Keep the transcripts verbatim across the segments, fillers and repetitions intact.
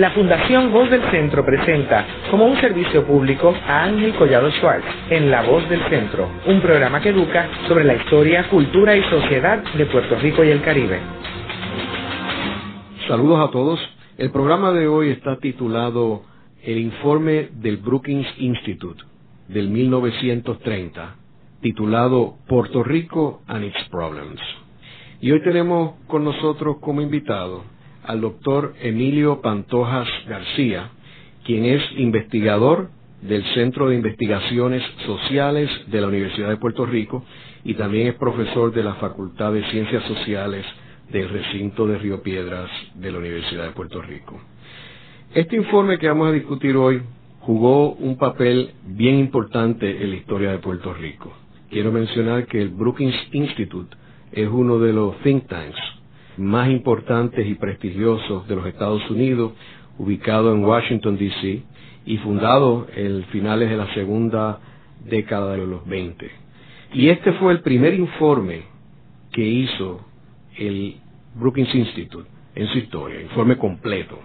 La Fundación Voz del Centro presenta como un servicio público a Ángel Collado Schwartz en La Voz del Centro, un programa que educa sobre la historia, cultura y sociedad de Puerto Rico y el Caribe. Saludos a todos. El programa de hoy está titulado El informe del Brookings Institute del mil novecientos treinta, titulado Porto Rico and its Problems. Y hoy tenemos con nosotros como invitado al doctor Emilio Pantojas García, quien es investigador del Centro de Investigaciones Sociales de la Universidad de Puerto Rico y también es profesor de la Facultad de Ciencias Sociales del recinto de Río Piedras de la Universidad de Puerto Rico. Este informe que vamos a discutir hoy jugó un papel bien importante en la historia de Puerto Rico. Quiero mencionar que el Brookings Institute es uno de los think tanks más importantes y prestigiosos de los Estados Unidos, ubicado en Washington, D C, y fundado en finales de la segunda década de los veinte. Y este fue el primer informe que hizo el Brookings Institute en su historia, informe completo.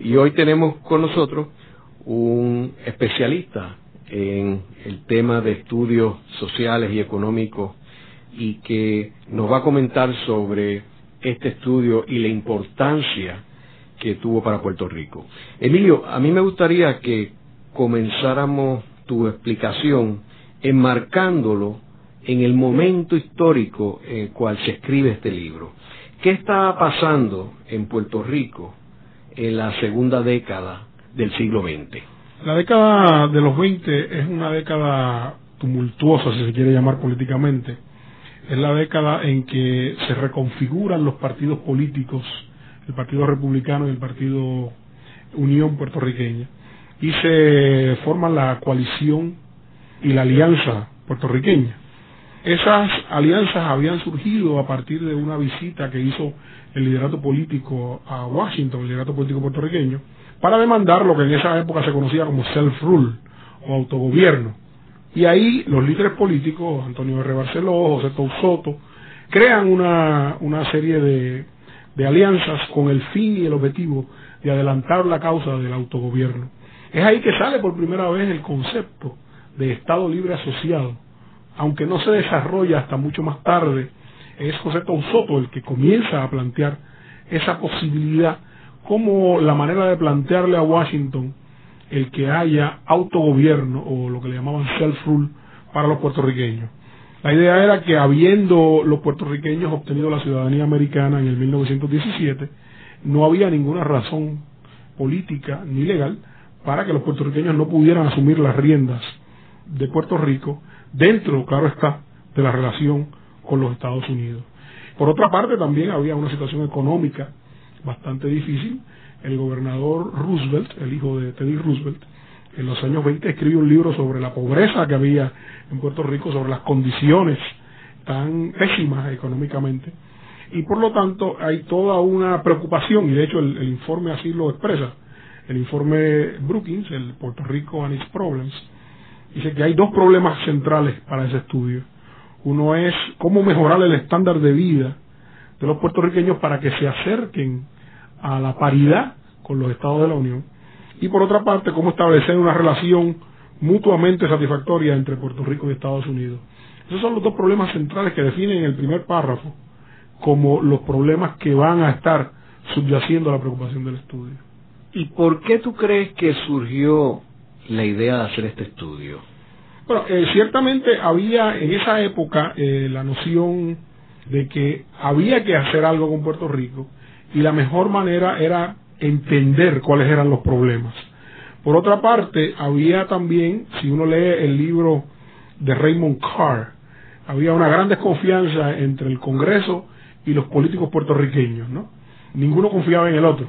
Y hoy tenemos con nosotros un especialista en el tema de estudios sociales y económicos y que nos va a comentar sobre este estudio y la importancia que tuvo para Puerto Rico. Emilio, a mí me gustaría que comenzáramos tu explicación enmarcándolo en el momento histórico en el cual se escribe este libro. ¿Qué estaba pasando en Puerto Rico en la segunda década del siglo veinte? La década de los veinte es una década tumultuosa, si se quiere llamar políticamente. Es la década en que se reconfiguran los partidos políticos, el Partido Republicano y el Partido Unión Puertorriqueña, y se forman la coalición y la alianza puertorriqueña. Esas alianzas habían surgido a partir de una visita que hizo el liderato político a Washington, el liderato político puertorriqueño, para demandar lo que en esa época se conocía como self-rule o autogobierno. Y ahí los líderes políticos, Antonio R. Barceló, José Tous Soto, crean una, una serie de, de alianzas con el fin y el objetivo de adelantar la causa del autogobierno. Es ahí que sale por primera vez el concepto de Estado Libre Asociado, aunque no se desarrolla hasta mucho más tarde. Es José Tous Soto el que comienza a plantear esa posibilidad como la manera de plantearle a Washington el que haya autogobierno o lo que le llamaban self-rule para los puertorriqueños. La idea era que habiendo los puertorriqueños obtenido la ciudadanía americana en el mil novecientos diecisiete, no había ninguna razón política ni legal para que los puertorriqueños no pudieran asumir las riendas de Puerto Rico dentro, claro está, de la relación con los Estados Unidos. Por otra parte, también había una situación económica bastante difícil. El gobernador Roosevelt, el hijo de Teddy Roosevelt, en los años veinte escribe un libro sobre la pobreza que había en Puerto Rico, sobre las condiciones tan pésimas económicamente, y por lo tanto hay toda una preocupación, y de hecho el, el informe así lo expresa, el informe Brookings, el Puerto Rico and its Problems, dice que hay dos problemas centrales para ese estudio. Uno es cómo mejorar el estándar de vida de los puertorriqueños para que se acerquen a la paridad con los estados de la Unión, y por otra parte cómo establecer una relación mutuamente satisfactoria entre Puerto Rico y Estados Unidos. Esos son los dos problemas centrales que definen el primer párrafo como los problemas que van a estar subyaciendo a la preocupación del estudio. ¿Y por qué tú crees que surgió la idea de hacer este estudio? Bueno, eh, ciertamente había en esa época eh, la noción de que había que hacer algo con Puerto Rico, y la mejor manera era entender cuáles eran los problemas. Por otra parte, había también, si uno lee el libro de Raymond Carr, había una gran desconfianza entre el Congreso y los políticos puertorriqueños, ¿no? Ninguno confiaba en el otro.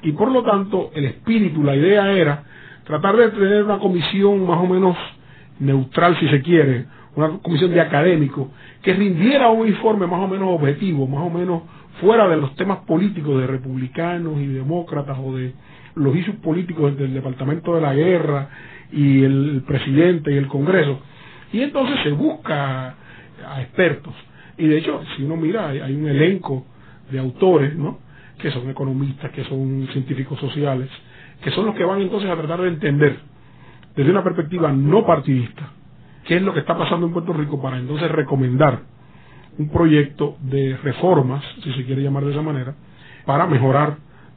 Y por lo tanto, el espíritu, la idea era tratar de tener una comisión más o menos neutral, si se quiere, una comisión de académicos, que rindiera un informe más o menos objetivo, más o menos fuera de los temas políticos de republicanos y demócratas o de los issues políticos del Departamento de la Guerra y el presidente y el Congreso. Y entonces se busca a expertos. Y de hecho, si uno mira, hay un elenco de autores, ¿no?, que son economistas, que son científicos sociales, que son los que van entonces a tratar de entender desde una perspectiva no partidista qué es lo que está pasando en Puerto Rico para entonces recomendar un proyecto de reformas, si se quiere llamar de esa manera, para mejorar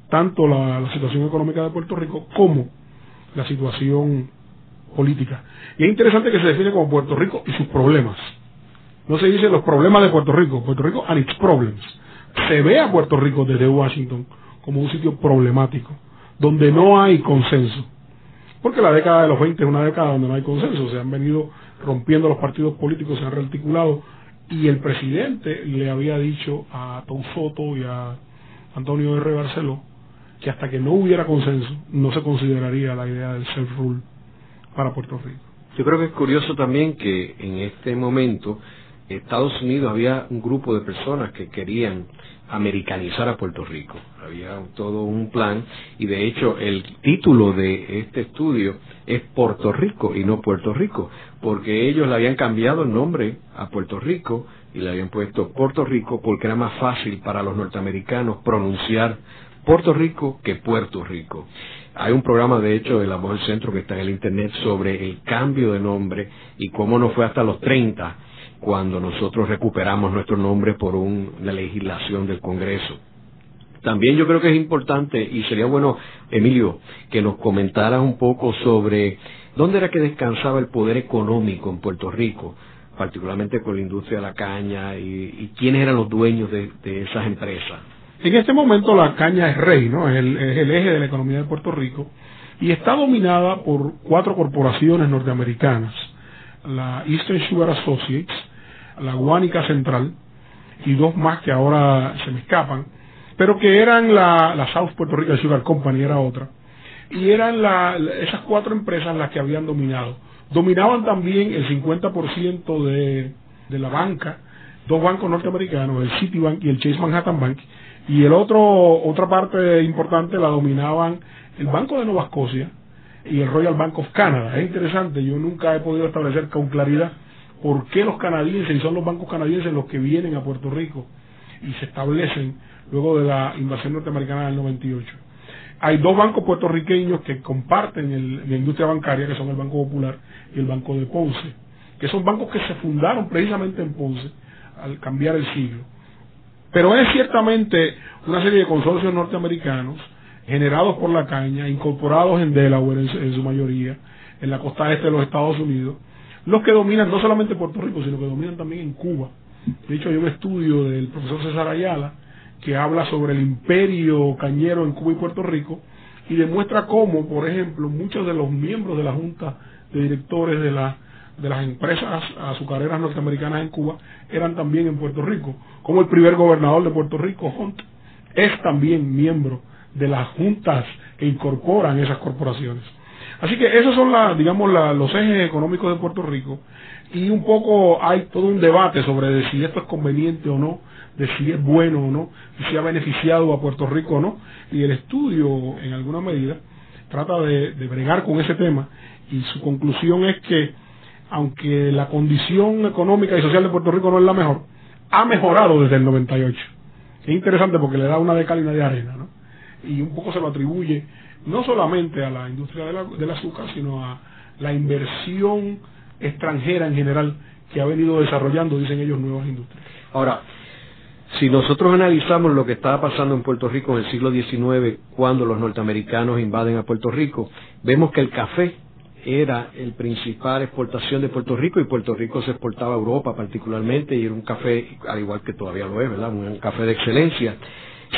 tanto la, la situación económica de Puerto Rico como la situación política. Y es interesante que se define como Puerto Rico y sus problemas. No se dice los problemas de Puerto Rico, Puerto Rico and its problems. Se ve a Puerto Rico desde Washington como un sitio problemático, donde no hay consenso. Porque la década de los veinte es una década donde no hay consenso. Se han venido rompiendo los partidos políticos, se han rearticulado. Y el presidente le había dicho a Tom Soto y a Antonio R. Barceló que hasta que no hubiera consenso no se consideraría la idea del self-rule para Puerto Rico. Yo creo que es curioso también que en este momento Estados Unidos había un grupo de personas que querían americanizar a Puerto Rico. Había todo un plan y de hecho el título de este estudio es Puerto Rico y no Puerto Rico, porque ellos le habían cambiado el nombre a Puerto Rico y le habían puesto Puerto Rico porque era más fácil para los norteamericanos pronunciar Puerto Rico que Puerto Rico. Hay un programa, de hecho, de La Voz del Centro que está en el Internet sobre el cambio de nombre y cómo no fue hasta los treinta cuando nosotros recuperamos nuestro nombre por un, una legislación del Congreso. También yo creo que es importante, y sería bueno, Emilio, que nos comentaras un poco sobre dónde era que descansaba el poder económico en Puerto Rico, particularmente con la industria de la caña, y, y quiénes eran los dueños de, de esas empresas. En este momento la caña es rey, ¿no? Es el, es el eje de la economía de Puerto Rico y está dominada por cuatro corporaciones norteamericanas: la Eastern Sugar Associates, la Guánica Central y dos más que ahora se me escapan, pero que eran la, la South Puerto Rico Sugar Company, era otra, y eran la, esas cuatro empresas las que habían dominado. Dominaban también el cincuenta por ciento de, de la banca, dos bancos norteamericanos, el Citibank y el Chase Manhattan Bank, y el otro otra parte importante la dominaban el Banco de Nueva Escocia y el Royal Bank of Canada. Es interesante, yo nunca he podido establecer con claridad por qué los canadienses, y son los bancos canadienses los que vienen a Puerto Rico y se establecen luego de la invasión norteamericana del noventa y ocho. Hay dos bancos puertorriqueños que comparten el, la industria bancaria, que son el Banco Popular y el Banco de Ponce, que son bancos que se fundaron precisamente en Ponce al cambiar el siglo. Pero es ciertamente una serie de consorcios norteamericanos generados por la caña, incorporados en Delaware en su, en su mayoría, en la costa este de los Estados Unidos, los que dominan no solamente Puerto Rico, sino que dominan también en Cuba. De hecho, hay un estudio del profesor César Ayala que habla sobre el imperio cañero en Cuba y Puerto Rico y demuestra cómo, por ejemplo, muchos de los miembros de la junta de directores de, la, de las empresas azucareras norteamericanas en Cuba eran también en Puerto Rico, como el primer gobernador de Puerto Rico, Hunt, es también miembro de las juntas que incorporan esas corporaciones. Así que esos son la, digamos, la, los ejes económicos de Puerto Rico, y un poco hay todo un debate sobre de si esto es conveniente o no, de si es bueno o no, de si ha beneficiado a Puerto Rico o no, y el estudio en alguna medida trata de, de bregar con ese tema, y su conclusión es que aunque la condición económica y social de Puerto Rico no es la mejor, ha mejorado desde el noventa y ocho. Es interesante porque le da una de cal y una de arena, ¿no? Y un poco se lo atribuye no solamente a la industria de la, del azúcar, sino a la inversión extranjera en general que ha venido desarrollando, dicen ellos, nuevas industrias. Ahora, si nosotros analizamos lo que estaba pasando en Puerto Rico en el siglo diecinueve, cuando los norteamericanos invaden a Puerto Rico, vemos que el café era el principal exportación de Puerto Rico, y Puerto Rico se exportaba a Europa particularmente, y era un café, al igual que todavía lo es, ¿verdad?, un café de excelencia.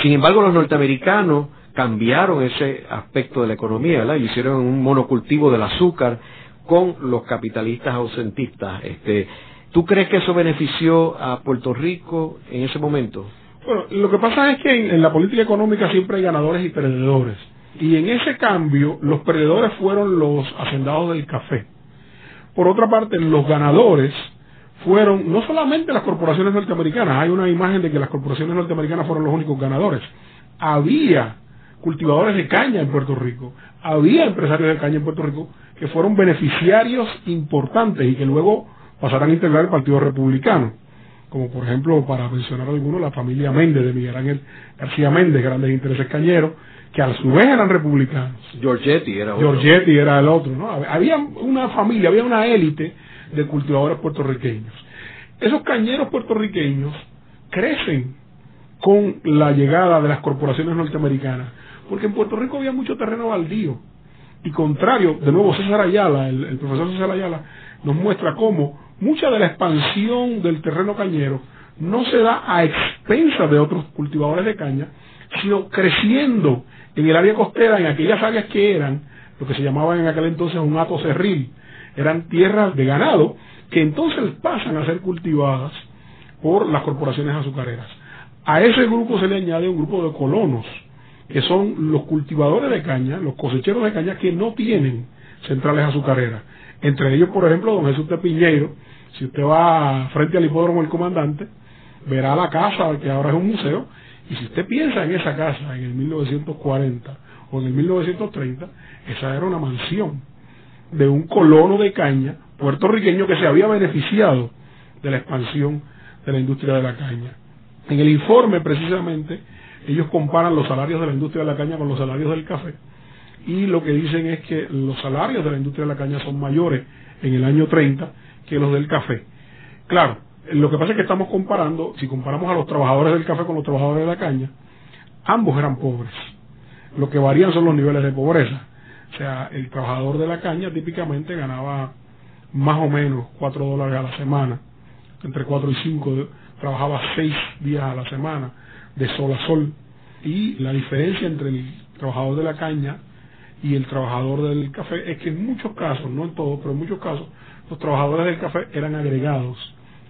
Sin embargo, los norteamericanos cambiaron ese aspecto de la economía, ¿verdad? Y hicieron un monocultivo del azúcar con los capitalistas ausentistas. Este, ¿Tú crees que eso benefició a Puerto Rico en ese momento? Bueno, lo que pasa es que en, en la política económica siempre hay ganadores y perdedores. Y en ese cambio, los perdedores fueron los hacendados del café. Por otra parte, los ganadores fueron no solamente las corporaciones norteamericanas. Hay una imagen de que las corporaciones norteamericanas fueron los únicos ganadores. Había cultivadores de caña en Puerto Rico, había empresarios de caña en Puerto Rico que fueron beneficiarios importantes y que luego pasarán a integrar el Partido Republicano, como por ejemplo, para mencionar algunos, la familia Méndez de Miguel Ángel García Méndez, grandes intereses cañeros, que a su vez eran republicanos. Giorgetti era otro. Giorgetti era el otro, ¿no? Había una familia, había una élite de cultivadores puertorriqueños. Esos cañeros puertorriqueños crecen con la llegada de las corporaciones norteamericanas, porque en Puerto Rico había mucho terreno baldío. Y contrario, de nuevo César Ayala, el, el profesor César Ayala, nos muestra cómo mucha de la expansión del terreno cañero no se da a expensas de otros cultivadores de caña, sino creciendo en el área costera, en aquellas áreas que eran lo que se llamaba en aquel entonces un hato cerril. Eran tierras de ganado que entonces pasan a ser cultivadas por las corporaciones azucareras. A ese grupo se le añade un grupo de colonos, que son los cultivadores de caña, los cosecheros de caña que no tienen centrales azucareras. Entre ellos, por ejemplo, don Jesús de Piñeiro. Si usted va frente al hipódromo del Comandante, verá la casa, que ahora es un museo, y si usted piensa en esa casa en el mil novecientos cuarenta o en el mil novecientos treinta, esa era una mansión de un colono de caña puertorriqueño que se había beneficiado de la expansión de la industria de la caña. En el informe, precisamente, ellos comparan los salarios de la industria de la caña con los salarios del café, y lo que dicen es que los salarios de la industria de la caña son mayores en el año treinta que los del café. Claro, lo que pasa es que estamos comparando, si comparamos a los trabajadores del café con los trabajadores de la caña, ambos eran pobres. Lo que varían son los niveles de pobreza. O sea, el trabajador de la caña típicamente ganaba más o menos cuatro dólares a la semana, entre cuatro y cinco, trabajaba seis días a la semana, de sol a sol, y la diferencia entre el trabajador de la caña y el trabajador del café es que en muchos casos, no en todos, pero en muchos casos, los trabajadores del café eran agregados,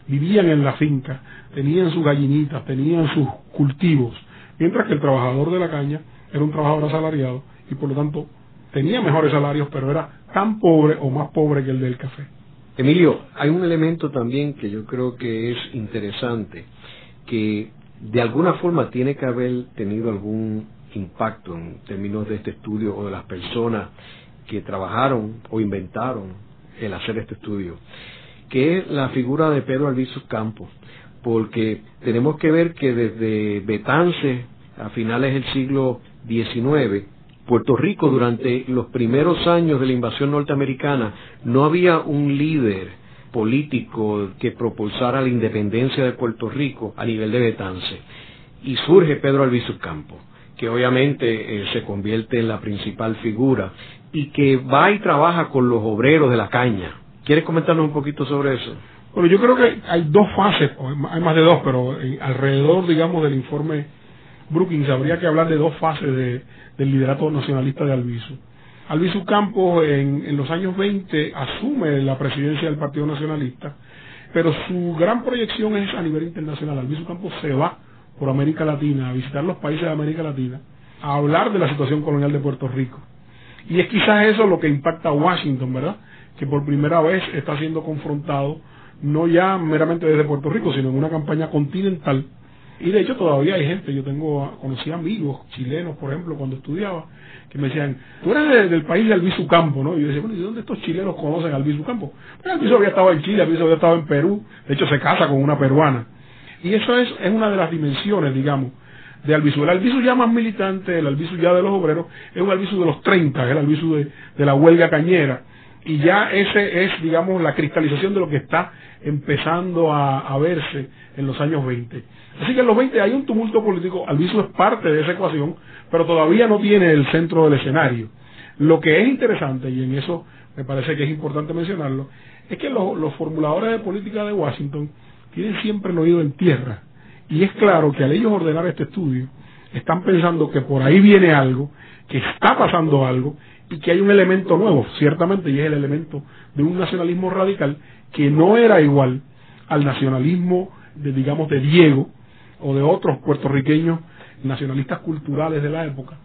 vivían en la finca, tenían sus gallinitas, tenían sus cultivos, mientras que el trabajador de la caña era un trabajador asalariado y por lo tanto tenía mejores salarios, pero era tan pobre o más pobre que el del café. Emilio, hay un elemento también que yo creo que es interesante, que de alguna forma tiene que haber tenido algún impacto en términos de este estudio o de las personas que trabajaron o inventaron el hacer este estudio, que es la figura de Pedro Albizu Campos, porque tenemos que ver que desde Betance a finales del siglo diecinueve, Puerto Rico durante los primeros años de la invasión norteamericana no había un líder político que propulsara la independencia de Puerto Rico a nivel de Betance. Y surge Pedro Albizu Campos, que obviamente eh, se convierte en la principal figura y que va y trabaja con los obreros de la caña. ¿Quieres comentarnos un poquito sobre eso? Bueno, yo creo que hay dos fases, hay más de dos, pero eh, alrededor, digamos, del informe Brookings habría que hablar de dos fases de, del liderato nacionalista de Albizu. Albizu Campos en, en los años veinte asume la presidencia del Partido Nacionalista, pero su gran proyección es a nivel internacional. Albizu Campos se va por América Latina, a visitar los países de América Latina, a hablar de la situación colonial de Puerto Rico. Y es quizás eso lo que impacta a Washington, ¿verdad? Que por primera vez está siendo confrontado, no ya meramente desde Puerto Rico, sino en una campaña continental. Y de hecho todavía hay gente, yo tengo conocí amigos chilenos, por ejemplo, cuando estudiaba, que me decían, tú eres de, del país de Albizu Campos, ¿no? Y yo decía, bueno, ¿y dónde estos chilenos conocen a Albizu Campos? Pero Albizu había estado en Chile, Albizu había estado en Perú, de hecho se casa con una peruana. Y eso es, es una de las dimensiones, digamos, de Albizu. El Albizu ya más militante, el Albizu ya de los obreros, es un Albizu de los treinta, es el Albizu de, de la huelga cañera. Y ya ese es, digamos, la cristalización de lo que está empezando a, a verse en los años veinte. Así que en los veinte hay un tumulto político, Albizu es parte de esa ecuación, pero todavía no tiene el centro del escenario. Lo que es interesante, y en eso me parece que es importante mencionarlo, es que los, los formuladores de política de Washington tienen siempre el oído en tierra. Y es claro que al ellos ordenar este estudio, están pensando que por ahí viene algo, que está pasando algo, y que hay un elemento nuevo, ciertamente, y es el elemento de un nacionalismo radical que no era igual al nacionalismo de, digamos, de Diego o de otros puertorriqueños nacionalistas culturales de la época,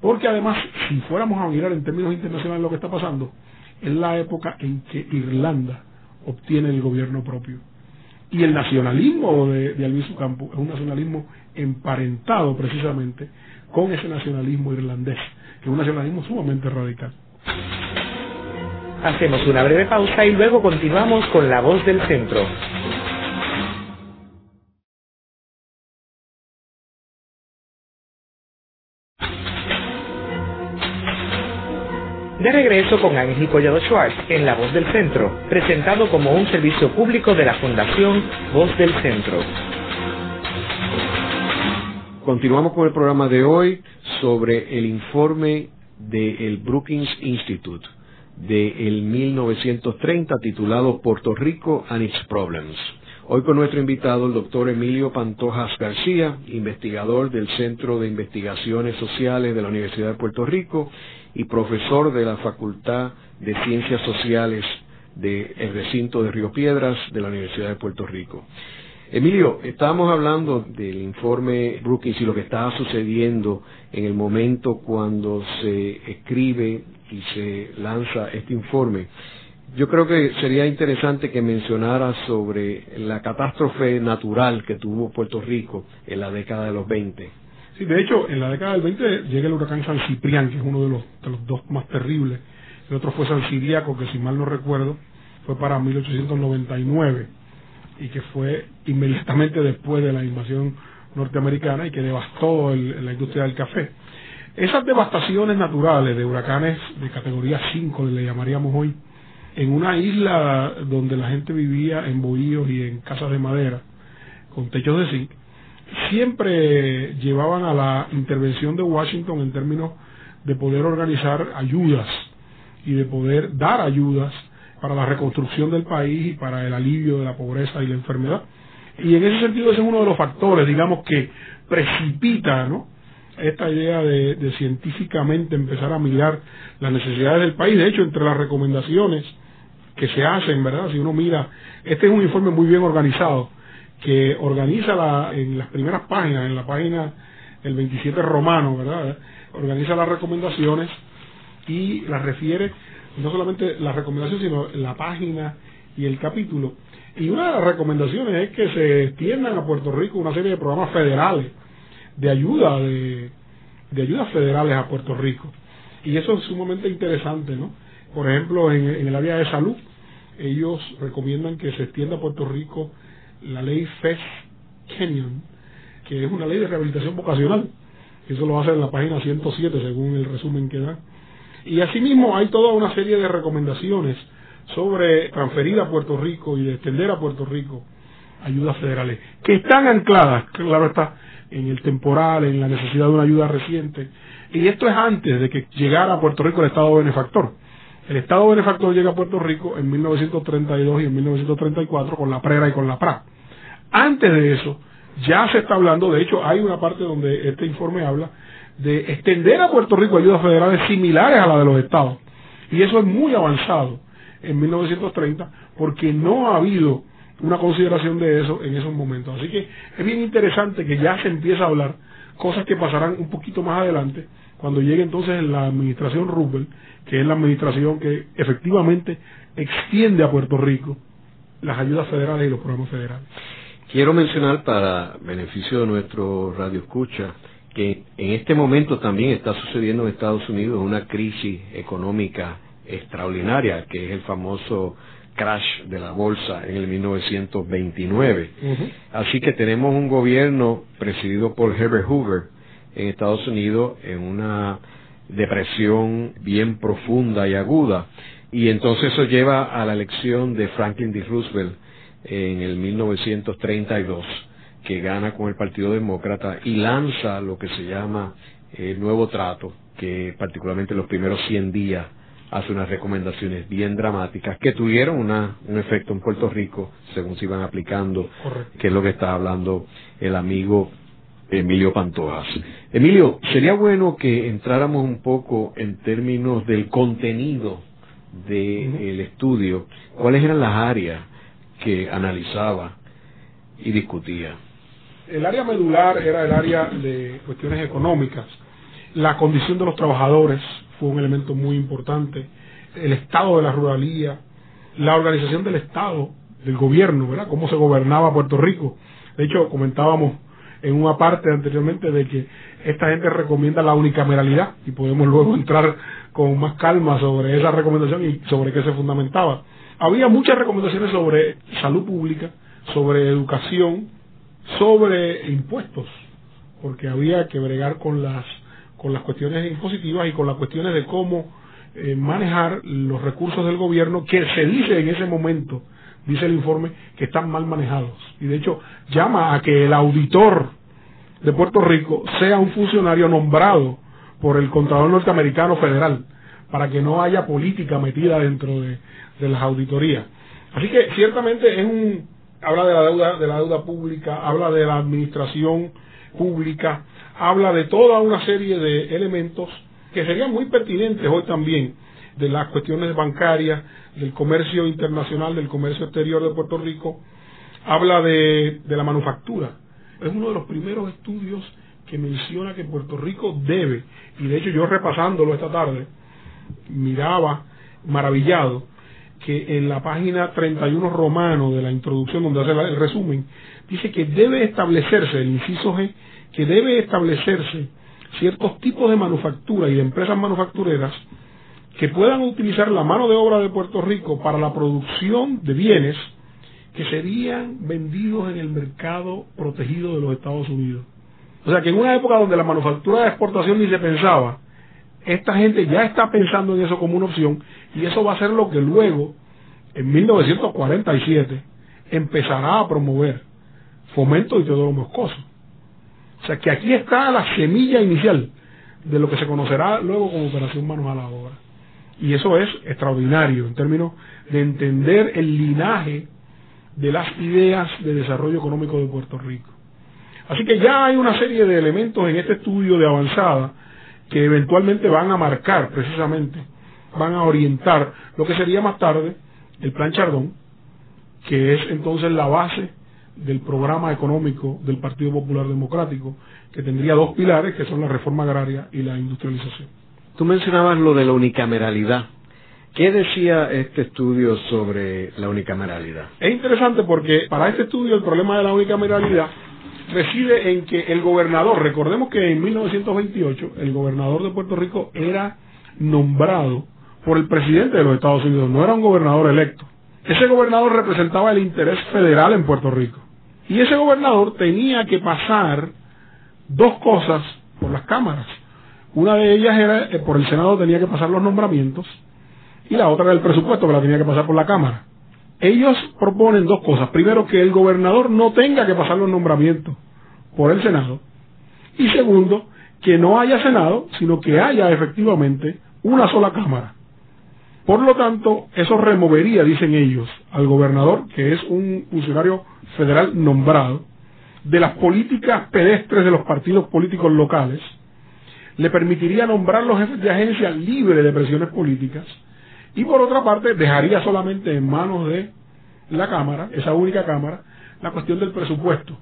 porque además, si fuéramos a mirar en términos internacionales lo que está pasando, es la época en que Irlanda obtiene el gobierno propio, y el nacionalismo de, de Albizu Campos es un nacionalismo emparentado precisamente con ese nacionalismo irlandés, que es un nacionalismo sumamente radical. Hacemos una breve pausa y luego continuamos con La Voz del Centro. De regreso con Ángel Collado Schwartz en La Voz del Centro, presentado como un servicio público de la Fundación Voz del Centro. Continuamos con el programa de hoy sobre el informe del Brookings Institute de el mil novecientos treinta titulado Porto Rico and its Problems. Hoy con nuestro invitado el doctor Emilio Pantojas García, investigador del Centro de Investigaciones Sociales de la Universidad de Puerto Rico y profesor de la Facultad de Ciencias Sociales del recinto de Río Piedras de la Universidad de Puerto Rico. Emilio, estábamos hablando del informe Brookings y lo que estaba sucediendo en el momento cuando se escribe y se lanza este informe. Yo creo que sería interesante que mencionara sobre la catástrofe natural que tuvo Puerto Rico en la década de los veinte. Sí, de hecho, en la década del veinte llega el huracán San Ciprián, que es uno de los, de los dos más terribles. El otro fue San Cidiaco, que si mal no recuerdo, fue para mil ochocientos noventa y nueve, y que fue inmediatamente después de la invasión norteamericana y que devastó el, la industria del café. Esas devastaciones naturales de huracanes de categoría cinco, le llamaríamos hoy, en una isla donde la gente vivía en bohíos y en casas de madera con techos de zinc, siempre llevaban a la intervención de Washington en términos de poder organizar ayudas y de poder dar ayudas para la reconstrucción del país y para el alivio de la pobreza y la enfermedad. Y en ese sentido ese es uno de los factores, digamos, que precipita, ¿no?, esta idea de, de científicamente empezar a mirar las necesidades del país. De hecho, entre las recomendaciones que se hacen, ¿verdad?, si uno mira, este es un informe muy bien organizado, que organiza la, en las primeras páginas, en la página el veintisiete romano, ¿verdad?, organiza las recomendaciones y las refiere, no solamente las recomendaciones, sino la página y el capítulo. Y una de las recomendaciones es que se extiendan a Puerto Rico una serie de programas federales, de ayuda, de, de ayudas federales a Puerto Rico. Y eso es sumamente interesante, ¿no? Por ejemplo, en, en el área de salud, ellos recomiendan que se extienda a Puerto Rico la ley F E S Kenyon, que es una ley de rehabilitación vocacional. Eso lo hace en la página ciento siete, según el resumen que da. Y asimismo hay toda una serie de recomendaciones sobre transferir a Puerto Rico y extender a Puerto Rico ayudas federales, que están ancladas, claro está, en el temporal, en la necesidad de una ayuda reciente. Y esto es antes de que llegara a Puerto Rico el Estado benefactor. El Estado benefactor llega a Puerto Rico en mil novecientos treinta y dos y en mil novecientos treinta y cuatro con la PRERA y con la P R A. Antes de eso ya se está hablando, de hecho hay una parte donde este informe habla de extender a Puerto Rico ayudas federales similares a la de los estados. Y eso es muy avanzado en mil novecientos treinta porque no ha habido una consideración de eso en esos momentos. Así que es bien interesante que ya se empieza a hablar cosas que pasarán un poquito más adelante, cuando llegue entonces la administración Roosevelt, que es la administración que efectivamente extiende a Puerto Rico las ayudas federales y los programas federales. Quiero mencionar, para beneficio de nuestro radioescucha, que en este momento también está sucediendo en Estados Unidos una crisis económica extraordinaria, que es el famoso crash de la bolsa en el mil novecientos veintinueve. Uh-huh. Así que tenemos un gobierno presidido por Herbert Hoover en Estados Unidos en una depresión bien profunda y aguda, y entonces eso lleva a la elección de Franklin D. Roosevelt en el mil novecientos treinta y dos, que gana con el Partido Demócrata y lanza lo que se llama el Nuevo Trato, que particularmente los primeros cien días hace unas recomendaciones bien dramáticas que tuvieron una, un efecto en Puerto Rico según se iban aplicando. Correcto. Que es lo que está hablando el amigo Emilio Pantojas. Emilio, sería bueno que entráramos un poco en términos del contenido del estudio. ¿Cuáles eran las áreas que analizaba y discutía? El área medular era el área de cuestiones económicas. La condición de los trabajadores fue un elemento muy importante, el estado de la ruralía, la organización del Estado, del gobierno, ¿verdad?, cómo se gobernaba Puerto Rico. De hecho, comentábamos en una parte anteriormente de que esta gente recomienda la unicameralidad, y podemos luego entrar con más calma sobre esa recomendación y sobre qué se fundamentaba. Había muchas recomendaciones sobre salud pública, sobre educación, sobre impuestos, porque había que bregar con las con las cuestiones impositivas y con las cuestiones de cómo eh, manejar los recursos del gobierno que se dice en ese momento, dice el informe, que están mal manejados. Y de hecho llama a que el auditor de Puerto Rico sea un funcionario nombrado por el Contralor Norteamericano Federal, para que no haya política metida dentro de, de las auditorías. Así que ciertamente es un habla de la deuda de la deuda pública, habla de la administración pública, habla de toda una serie de elementos que serían muy pertinentes hoy también, de las cuestiones bancarias, del comercio internacional, del comercio exterior de Puerto Rico, habla de, de la manufactura. Es uno de los primeros estudios que menciona que Puerto Rico debe, y de hecho yo repasándolo esta tarde, miraba maravillado que en la página treinta y uno romano de la introducción, donde hace el resumen, dice que debe establecerse, el inciso G, que debe establecerse ciertos tipos de manufactura y de empresas manufactureras que puedan utilizar la mano de obra de Puerto Rico para la producción de bienes que serían vendidos en el mercado protegido de los Estados Unidos. O sea que en una época donde la manufactura de exportación ni se pensaba, esta gente ya está pensando en eso como una opción, y eso va a ser lo que luego, en mil novecientos cuarenta y siete, empezará a promover Fomento y Teodoro Moscoso. O sea que aquí está la semilla inicial de lo que se conocerá luego como Operación Manos a la Obra. Y eso es extraordinario en términos de entender el linaje de las ideas de desarrollo económico de Puerto Rico. Así que ya hay una serie de elementos en este estudio de avanzada que eventualmente van a marcar precisamente, van a orientar lo que sería más tarde el Plan Chardón, que es entonces la base del programa económico del Partido Popular Democrático, que tendría dos pilares, que son la reforma agraria y la industrialización. Tú mencionabas lo de la unicameralidad. ¿Qué decía este estudio sobre la unicameralidad? Es interesante porque para este estudio el problema de la unicameralidad reside en que el gobernador, recordemos que en mil novecientos veintiocho el gobernador de Puerto Rico era nombrado por el presidente de los Estados Unidos, no era un gobernador electo. Ese gobernador representaba el interés federal en Puerto Rico. Y ese gobernador tenía que pasar dos cosas por las cámaras. Una de ellas era, por el Senado tenía que pasar los nombramientos, y la otra era el presupuesto, que la tenía que pasar por la Cámara. Ellos proponen dos cosas. Primero, que el gobernador no tenga que pasar los nombramientos por el Senado. Y segundo, que no haya Senado, sino que haya efectivamente una sola Cámara. Por lo tanto, eso removería, dicen ellos, al gobernador, que es un funcionario federal nombrado, de las políticas pedestres de los partidos políticos locales, le permitiría nombrar los jefes de agencia libre de presiones políticas, y por otra parte dejaría solamente en manos de la Cámara, esa única Cámara, la cuestión del presupuesto,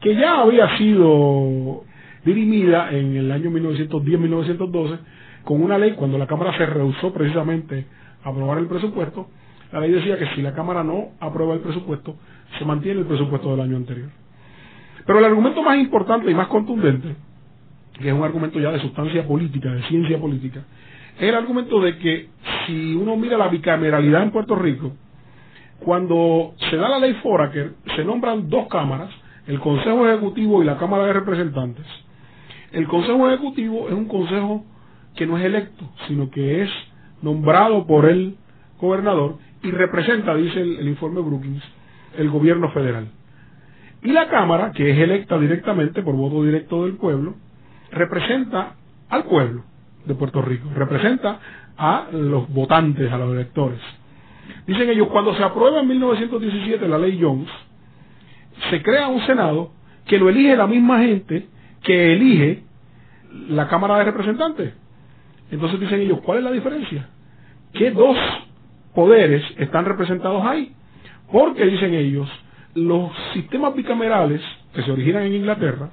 que ya había sido dirimida en el año mil novecientos diez a mil novecientos doce con una ley. Cuando la Cámara se rehusó precisamente a aprobar el presupuesto, la ley decía que si la Cámara no aprueba el presupuesto, se mantiene el presupuesto del año anterior. Pero el argumento más importante y más contundente, que es un argumento ya de sustancia política, de ciencia política, es el argumento de que si uno mira la bicameralidad en Puerto Rico, cuando se da la ley Foraker, se nombran dos cámaras, el Consejo Ejecutivo y la Cámara de Representantes. El Consejo Ejecutivo es un consejo que no es electo, sino que es nombrado por el gobernador y representa, dice el, el informe Brookings, el gobierno federal. Y la Cámara, que es electa directamente por voto directo del pueblo, representa al pueblo de Puerto Rico, representa a los votantes, a los electores. Dicen ellos, cuando se aprueba en mil novecientos diecisiete la ley Jones, se crea un Senado que lo elige la misma gente que elige la Cámara de Representantes. Entonces dicen ellos, ¿cuál es la diferencia? ¿Qué dos poderes están representados ahí? Porque, dicen ellos, los sistemas bicamerales que se originan en Inglaterra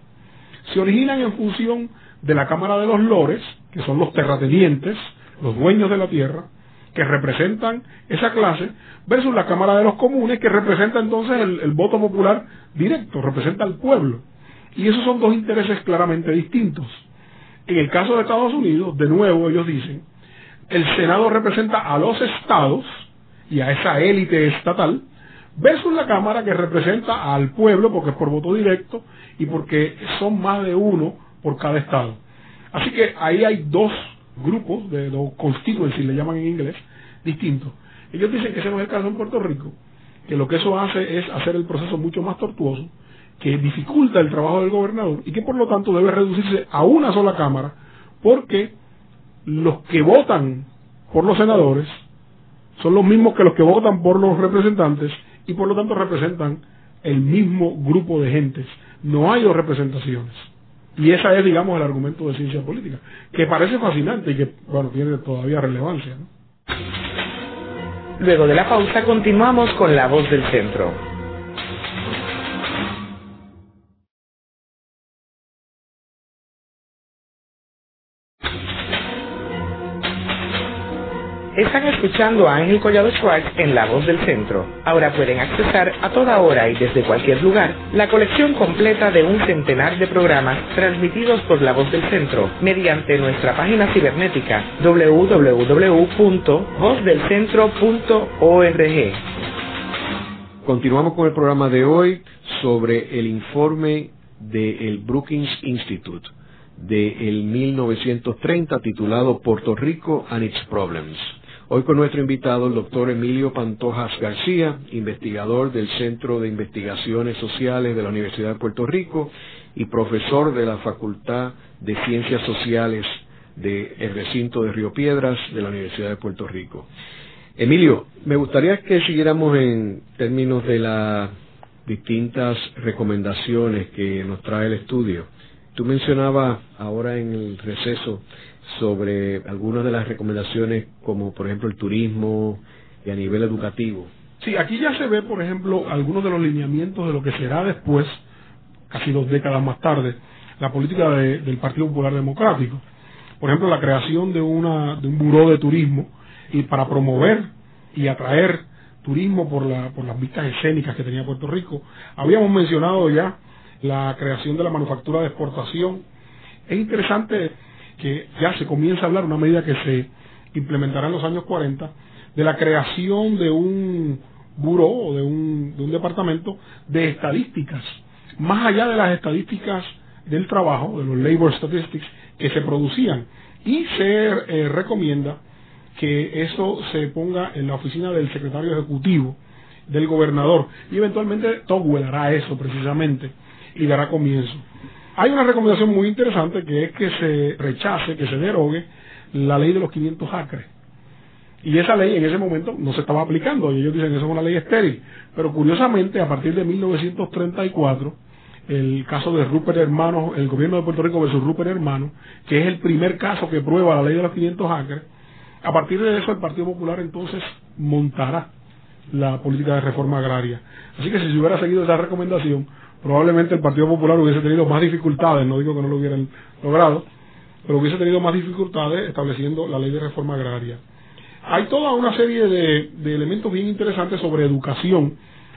se originan en función de la Cámara de los Lores, que son los terratenientes, los dueños de la tierra, que representan esa clase, versus la Cámara de los Comunes, que representa entonces el, el voto popular directo, representa al pueblo. Y esos son dos intereses claramente distintos. En el caso de Estados Unidos, de nuevo ellos dicen, el Senado representa a los estados y a esa élite estatal, versus la Cámara, que representa al pueblo porque es por voto directo y porque son más de uno por cada estado. Así que ahí hay dos grupos, de los constituencies, le llaman en inglés, distintos. Ellos dicen que ese no es el caso en Puerto Rico, que lo que eso hace es hacer el proceso mucho más tortuoso, que dificulta el trabajo del gobernador y que por lo tanto debe reducirse a una sola cámara, porque los que votan por los senadores son los mismos que los que votan por los representantes y por lo tanto representan el mismo grupo de gentes. No hay dos representaciones. Y ese es, digamos, el argumento de ciencia política, que parece fascinante y que, bueno, tiene todavía relevancia, ¿no? Luego de la pausa continuamos con La Voz del Centro. Están escuchando a Ángel Collado Schwartz en La Voz del Centro. Ahora pueden accesar a toda hora y desde cualquier lugar la colección completa de un centenar de programas transmitidos por La Voz del Centro mediante nuestra página cibernética doble u doble u doble u punto voz del centro punto org. Continuamos con el programa de hoy sobre el informe del Brookings Institute de el mil novecientos treinta titulado Porto Rico and its Problems. Hoy con nuestro invitado el doctor Emilio Pantojas García, investigador del Centro de Investigaciones Sociales de la Universidad de Puerto Rico y profesor de la Facultad de Ciencias Sociales del recinto de Río Piedras de la Universidad de Puerto Rico. Emilio, me gustaría que siguiéramos en términos de las distintas recomendaciones que nos trae el estudio. Tú mencionabas ahora en el receso sobre algunas de las recomendaciones, como por ejemplo el turismo y a nivel educativo. Sí, aquí ya se ve, por ejemplo, algunos de los lineamientos de lo que será después, casi dos décadas más tarde, la política de, del Partido Popular Democrático. Por ejemplo, la creación de, una, de un buró de turismo y para promover y atraer turismo por, la, por las vistas escénicas que tenía Puerto Rico. Habíamos mencionado ya la creación de la manufactura de exportación. Es interesante que ya se comienza a hablar, una medida que se implementará en los años cuarenta, de la creación de un buró o de un, de un departamento de estadísticas, más allá de las estadísticas del trabajo, de los labor statistics que se producían, y se eh, recomienda que eso se ponga en la oficina del secretario ejecutivo, del gobernador, y eventualmente Togwell hará eso precisamente y dará comienzo. Hay una recomendación muy interesante que es que se rechace, que se derogue la ley de los quinientos acres. Y esa ley en ese momento no se estaba aplicando, y ellos dicen que eso es una ley estéril. Pero curiosamente, a partir de mil novecientos treinta y cuatro, el caso de Rupert Hermanos, el gobierno de Puerto Rico versus Rupert Hermanos, que es el primer caso que prueba la ley de los quinientos acres, a partir de eso el Partido Popular entonces montará la política de reforma agraria. Así que si se hubiera seguido esa recomendación, probablemente el Partido Popular hubiese tenido más dificultades, no digo que no lo hubieran logrado, pero hubiese tenido más dificultades estableciendo la ley de reforma agraria. Hay toda una serie de, de elementos bien interesantes sobre educación,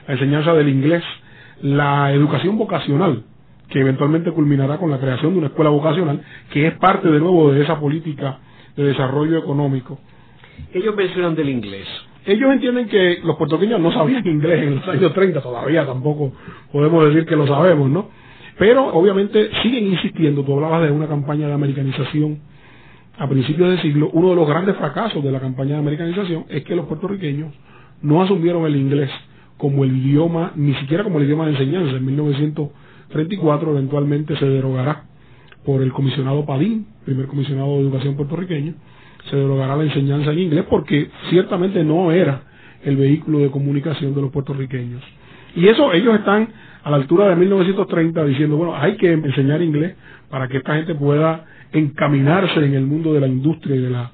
la enseñanza del inglés, la educación vocacional, que eventualmente culminará con la creación de una escuela vocacional, que es parte de nuevo de esa política de desarrollo económico. Ellos mencionan del inglés. Ellos entienden que los puertorriqueños no sabían inglés en los años treinta, todavía tampoco podemos decir que lo sabemos, ¿no? Pero obviamente siguen insistiendo. Tú hablabas de una campaña de americanización a principios del siglo. Uno de los grandes fracasos de la campaña de americanización es que los puertorriqueños no asumieron el inglés como el idioma, ni siquiera como el idioma de enseñanza. En mil novecientos treinta y cuatro eventualmente se derogará por el comisionado Padín, primer comisionado de educación puertorriqueño, se derogará la enseñanza en inglés porque ciertamente no era el vehículo de comunicación de los puertorriqueños. Y eso ellos están a la altura de mil novecientos treinta diciendo, bueno, hay que enseñar inglés para que esta gente pueda encaminarse en el mundo de la industria y, de la,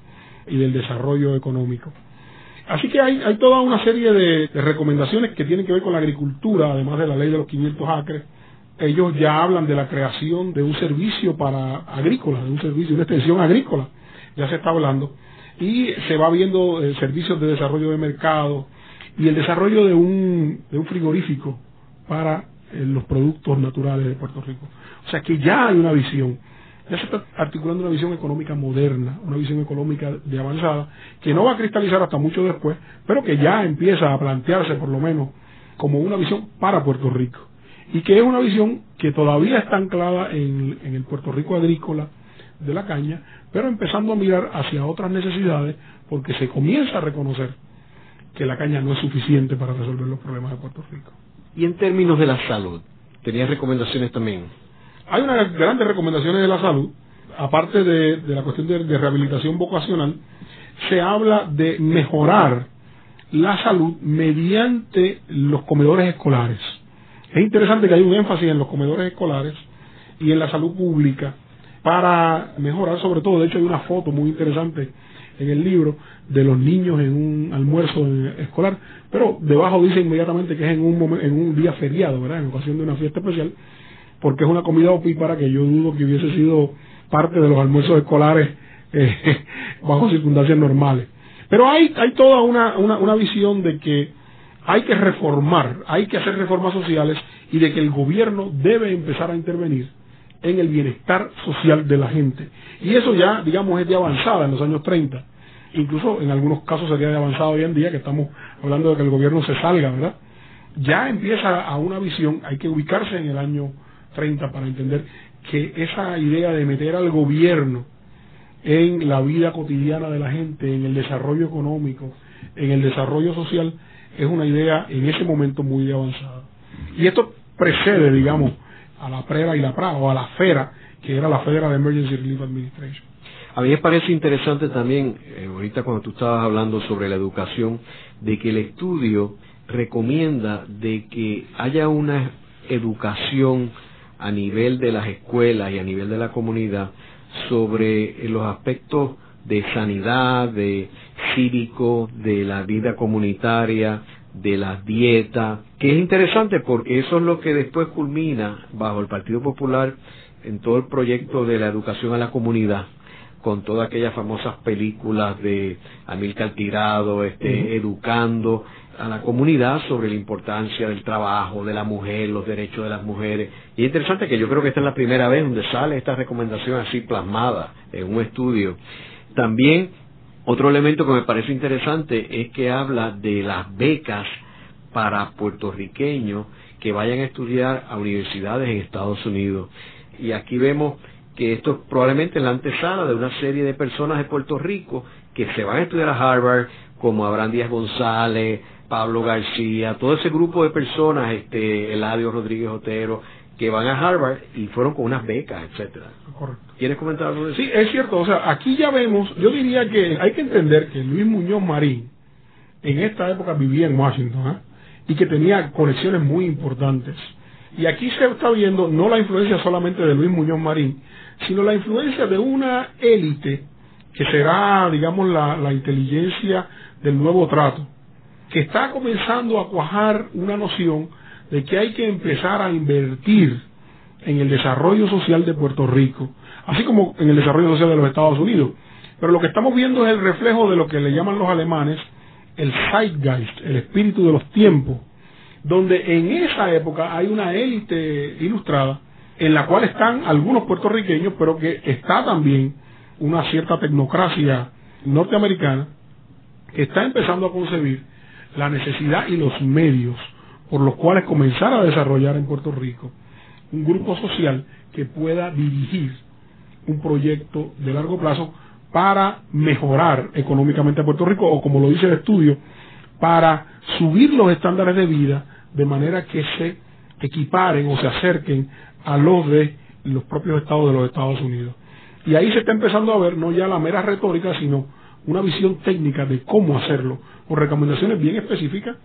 y del desarrollo económico. Así que hay, hay toda una serie de, de recomendaciones que tienen que ver con la agricultura, además de la ley de los quinientos acres. Ellos ya hablan de la creación de un servicio para agrícola, de un servicio, una extensión agrícola. Ya se está hablando, y se va viendo eh, servicios de desarrollo de mercado y el desarrollo de un, de un frigorífico para eh, los productos naturales de Puerto Rico. O sea que ya hay una visión, ya se está articulando una visión económica moderna, una visión económica de avanzada, que no va a cristalizar hasta mucho después, pero que ya empieza a plantearse por lo menos como una visión para Puerto Rico, y que es una visión que todavía está anclada en, en el Puerto Rico agrícola de la caña, pero empezando a mirar hacia otras necesidades, porque se comienza a reconocer que la caña no es suficiente para resolver los problemas de Puerto Rico. Y en términos de la salud, ¿tenías recomendaciones también? Hay unas grandes recomendaciones de la salud. Aparte de, de la cuestión de, de rehabilitación vocacional, se habla de mejorar la salud mediante los comedores escolares. Es interesante que hay un énfasis en los comedores escolares y en la salud pública para mejorar, sobre todo. De hecho, hay una foto muy interesante en el libro de los niños en un almuerzo escolar, pero debajo dice inmediatamente que es en un, momen, en un día feriado, ¿verdad?, en ocasión de una fiesta especial, porque es una comida opípara que yo dudo que hubiese sido parte de los almuerzos escolares eh, bajo circunstancias normales. Pero hay hay toda una, una, una visión de que hay que reformar, hay que hacer reformas sociales y de que el gobierno debe empezar a intervenir en el bienestar social de la gente. Y eso ya, digamos, es de avanzada en los años treinta. Incluso en algunos casos sería de avanzada hoy en día, que estamos hablando de que el gobierno se salga, ¿verdad? Ya empieza a una visión, hay que ubicarse en el año treinta para entender que esa idea de meter al gobierno en la vida cotidiana de la gente, en el desarrollo económico, en el desarrollo social, es una idea en ese momento muy avanzada. Y esto precede, digamos, a la PRERA y la PRA, o a la Fera, que era la Federal Emergency Relief Administration. A mí me parece interesante también, eh, ahorita cuando tú estabas hablando sobre la educación, de que el estudio recomienda de que haya una educación a nivel de las escuelas y a nivel de la comunidad sobre los aspectos de sanidad, de cívico, de la vida comunitaria, de la dieta, que es interesante porque eso es lo que después culmina bajo el Partido Popular en todo el proyecto de la educación a la comunidad, con todas aquellas famosas películas de Amílcar Tirado, este, educando a la comunidad sobre la importancia del trabajo, de la mujer, los derechos de las mujeres. Y es interesante que yo creo que esta es la primera vez donde sale esta recomendación así plasmada en un estudio. También, otro elemento que me parece interesante es que habla de las becas para puertorriqueños que vayan a estudiar a universidades en Estados Unidos. Y aquí vemos que esto es probablemente la antesala de una serie de personas de Puerto Rico que se van a estudiar a Harvard, como Abraham Díaz González, Pablo García, todo ese grupo de personas, este, Eladio Rodríguez Otero, que van a Harvard y fueron con unas becas, etcétera. Correcto. ¿Quieres comentar algo de eso? Sí, es cierto. O sea, aquí ya vemos, yo diría que hay que entender que Luis Muñoz Marín en esta época vivía en Washington, ¿eh?, y que tenía conexiones muy importantes. Y aquí se está viendo no la influencia solamente de Luis Muñoz Marín, sino la influencia de una élite que será, digamos, la, la inteligencia del nuevo trato, que está comenzando a cuajar una noción de que hay que empezar a invertir en el desarrollo social de Puerto Rico, así como en el desarrollo social de los Estados Unidos. Pero lo que estamos viendo es el reflejo de lo que le llaman los alemanes el Zeitgeist, el espíritu de los tiempos, donde en esa época hay una élite ilustrada en la cual están algunos puertorriqueños, pero que está también una cierta tecnocracia norteamericana que está empezando a concebir la necesidad y los medios por los cuales comenzar a desarrollar en Puerto Rico un grupo social que pueda dirigir un proyecto de largo plazo para mejorar económicamente a Puerto Rico, o como lo dice el estudio, para subir los estándares de vida de manera que se equiparen o se acerquen a los de los propios estados de los Estados Unidos. Y ahí se está empezando a ver no ya la mera retórica, sino una visión técnica de cómo hacerlo, con recomendaciones bien específicas,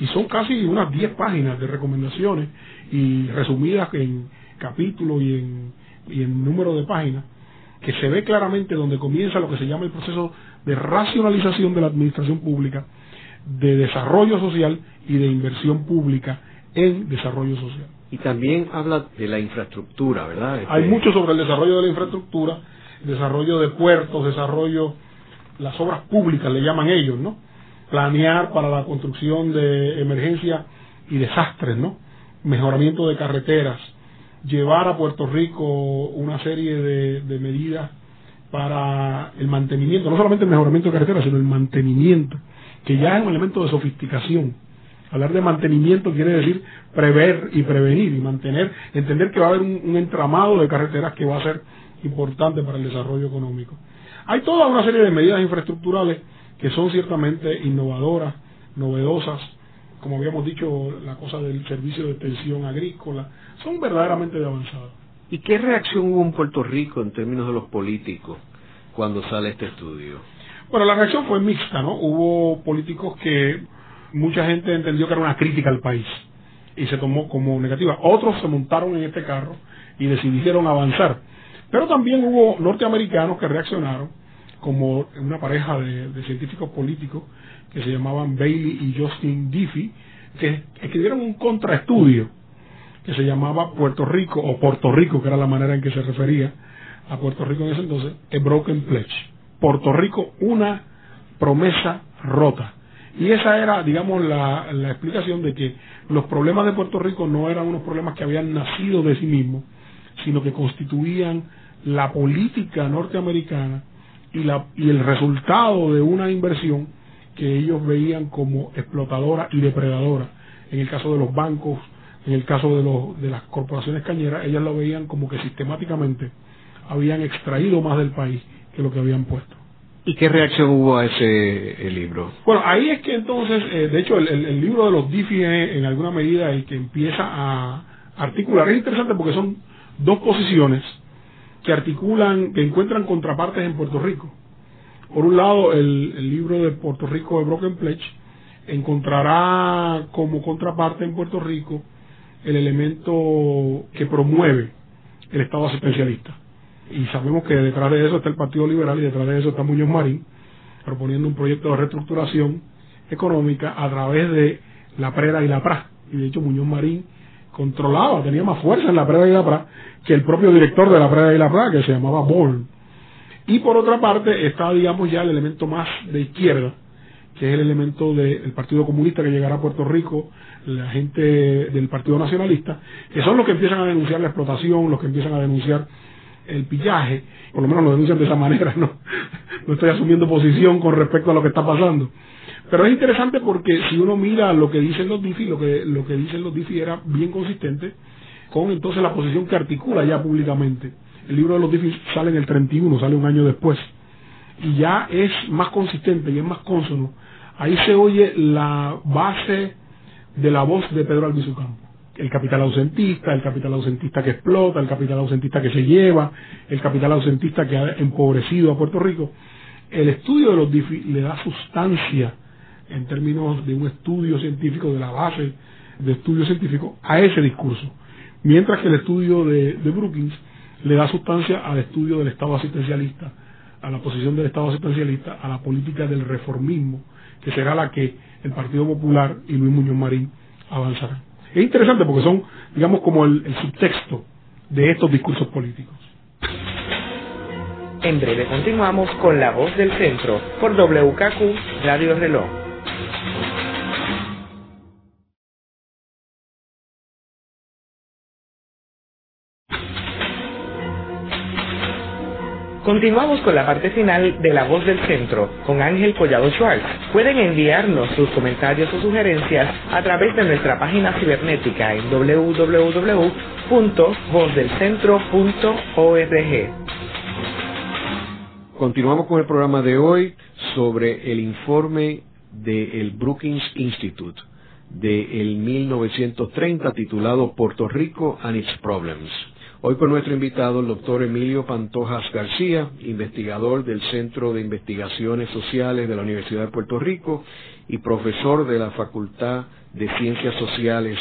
y son casi unas diez páginas de recomendaciones, y resumidas en capítulos y en, y en número de páginas, que se ve claramente donde comienza lo que se llama el proceso de racionalización de la administración pública, de desarrollo social y de inversión pública en desarrollo social. Y también habla de la infraestructura, ¿verdad? Este... Hay mucho sobre el desarrollo de la infraestructura, desarrollo de puertos, desarrollo, las obras públicas le llaman ellos, ¿no? Planear para la construcción de emergencia y desastres, ¿no? Mejoramiento de carreteras, llevar a Puerto Rico una serie de, de medidas para el mantenimiento, no solamente el mejoramiento de carreteras, sino el mantenimiento, que ya es un elemento de sofisticación. Hablar de mantenimiento quiere decir prever y prevenir y mantener, entender que va a haber un, un entramado de carreteras que va a ser importante para el desarrollo económico. Hay toda una serie de medidas infraestructurales que son ciertamente innovadoras, novedosas, como habíamos dicho, la cosa del servicio de extensión agrícola, son verdaderamente de avanzada. ¿Y qué reacción hubo en Puerto Rico en términos de los políticos cuando sale este estudio? Bueno, la reacción fue mixta, ¿no? Hubo políticos que mucha gente entendió que era una crítica al país y se tomó como negativa. Otros se montaron en este carro y decidieron avanzar. Pero también hubo norteamericanos que reaccionaron, como una pareja de, de científicos políticos que se llamaban Bailey y Justin Diffie, que escribieron un contraestudio que se llamaba Puerto Rico, o Porto Rico, que era la manera en que se refería a Puerto Rico en ese entonces, A Broken Pledge. Puerto Rico, una promesa rota. Y esa era, digamos, la, la explicación de que los problemas de Puerto Rico no eran unos problemas que habían nacido de sí mismos, sino que constituían la política norteamericana y, la, y el resultado de una inversión que ellos veían como explotadora y depredadora. En el caso de los bancos, en el caso de, los, de las corporaciones cañeras, ellas lo veían como que sistemáticamente habían extraído más del país que lo que habían puesto. ¿Y qué reacción hubo a ese libro? Bueno, ahí es que entonces, eh, de hecho, el, el, el libro de los D F I, en alguna medida, el que empieza a articular, es interesante porque son dos posiciones que articulan, que encuentran contrapartes en Puerto Rico. Por un lado, el, el libro de Puerto Rico de Broken Pledge encontrará como contraparte en Puerto Rico el elemento que promueve el Estado asistencialista. Y sabemos que detrás de eso está el Partido Liberal y detrás de eso está Muñoz Marín, proponiendo un proyecto de reestructuración económica a través de la PRERA y la PRA. Y de hecho Muñoz Marín controlaba, tenía más fuerza en la PRERA y la PRA que el propio director de la PRERA y la PRA, que se llamaba Born. Y por otra parte está, digamos, ya el elemento más de izquierda, que es el elemento del Partido Comunista que llegará a Puerto Rico, la gente del Partido Nacionalista, que son los que empiezan a denunciar la explotación, los que empiezan a denunciar el pillaje, por lo menos lo denuncian de esa manera, ¿no? No estoy asumiendo posición con respecto a lo que está pasando. Pero es interesante porque si uno mira lo que dicen los D I F I, lo que, lo que dicen los D I F I era bien consistente con entonces la posición que articula ya públicamente. El libro de los D I F I sale en el treinta y uno, sale un año después. Y ya es más consistente y es más cónsono. Ahí se oye la base de la voz de Pedro Albizu Campos. El capital ausentista, el capital ausentista que explota, el capital ausentista que se lleva, el capital ausentista que ha empobrecido a Puerto Rico. El estudio de los D I F I le da sustancia en términos de un estudio científico, de la base de estudio científico, a ese discurso. Mientras que el estudio de, de Brookings le da sustancia al estudio del Estado asistencialista, a la posición del Estado asistencialista, a la política del reformismo, que será la que el Partido Popular y Luis Muñoz Marín avanzarán. Es interesante porque son, digamos, como el, el subtexto de estos discursos políticos. En breve continuamos con La Voz del Centro por W K Q Radio Reloj. Continuamos con la parte final de La Voz del Centro, con Ángel Collado Schwartz. Pueden enviarnos sus comentarios o sugerencias a través de nuestra página cibernética en doble u doble u doble u punto voz del centro punto org. Continuamos con el programa de hoy sobre el informe del Brookings Institute de el mil novecientos treinta titulado Porto Rico and its Problems. Hoy con nuestro invitado, el doctor Emilio Pantojas García, investigador del Centro de Investigaciones Sociales de la Universidad de Puerto Rico y profesor de la Facultad de Ciencias Sociales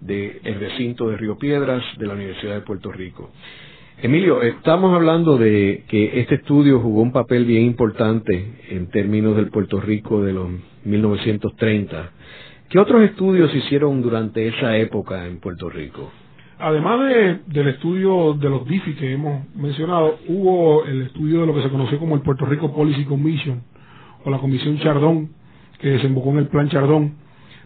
del recinto de Río Piedras de la Universidad de Puerto Rico. Emilio, estamos hablando de que este estudio jugó un papel bien importante en términos del Puerto Rico de los mil novecientos treinta. ¿Qué otros estudios se hicieron durante esa época en Puerto Rico? Además de, del estudio de los D I F I que hemos mencionado, hubo el estudio de lo que se conoció como el Puerto Rico Policy Commission, o la Comisión Chardón, que desembocó en el Plan Chardón.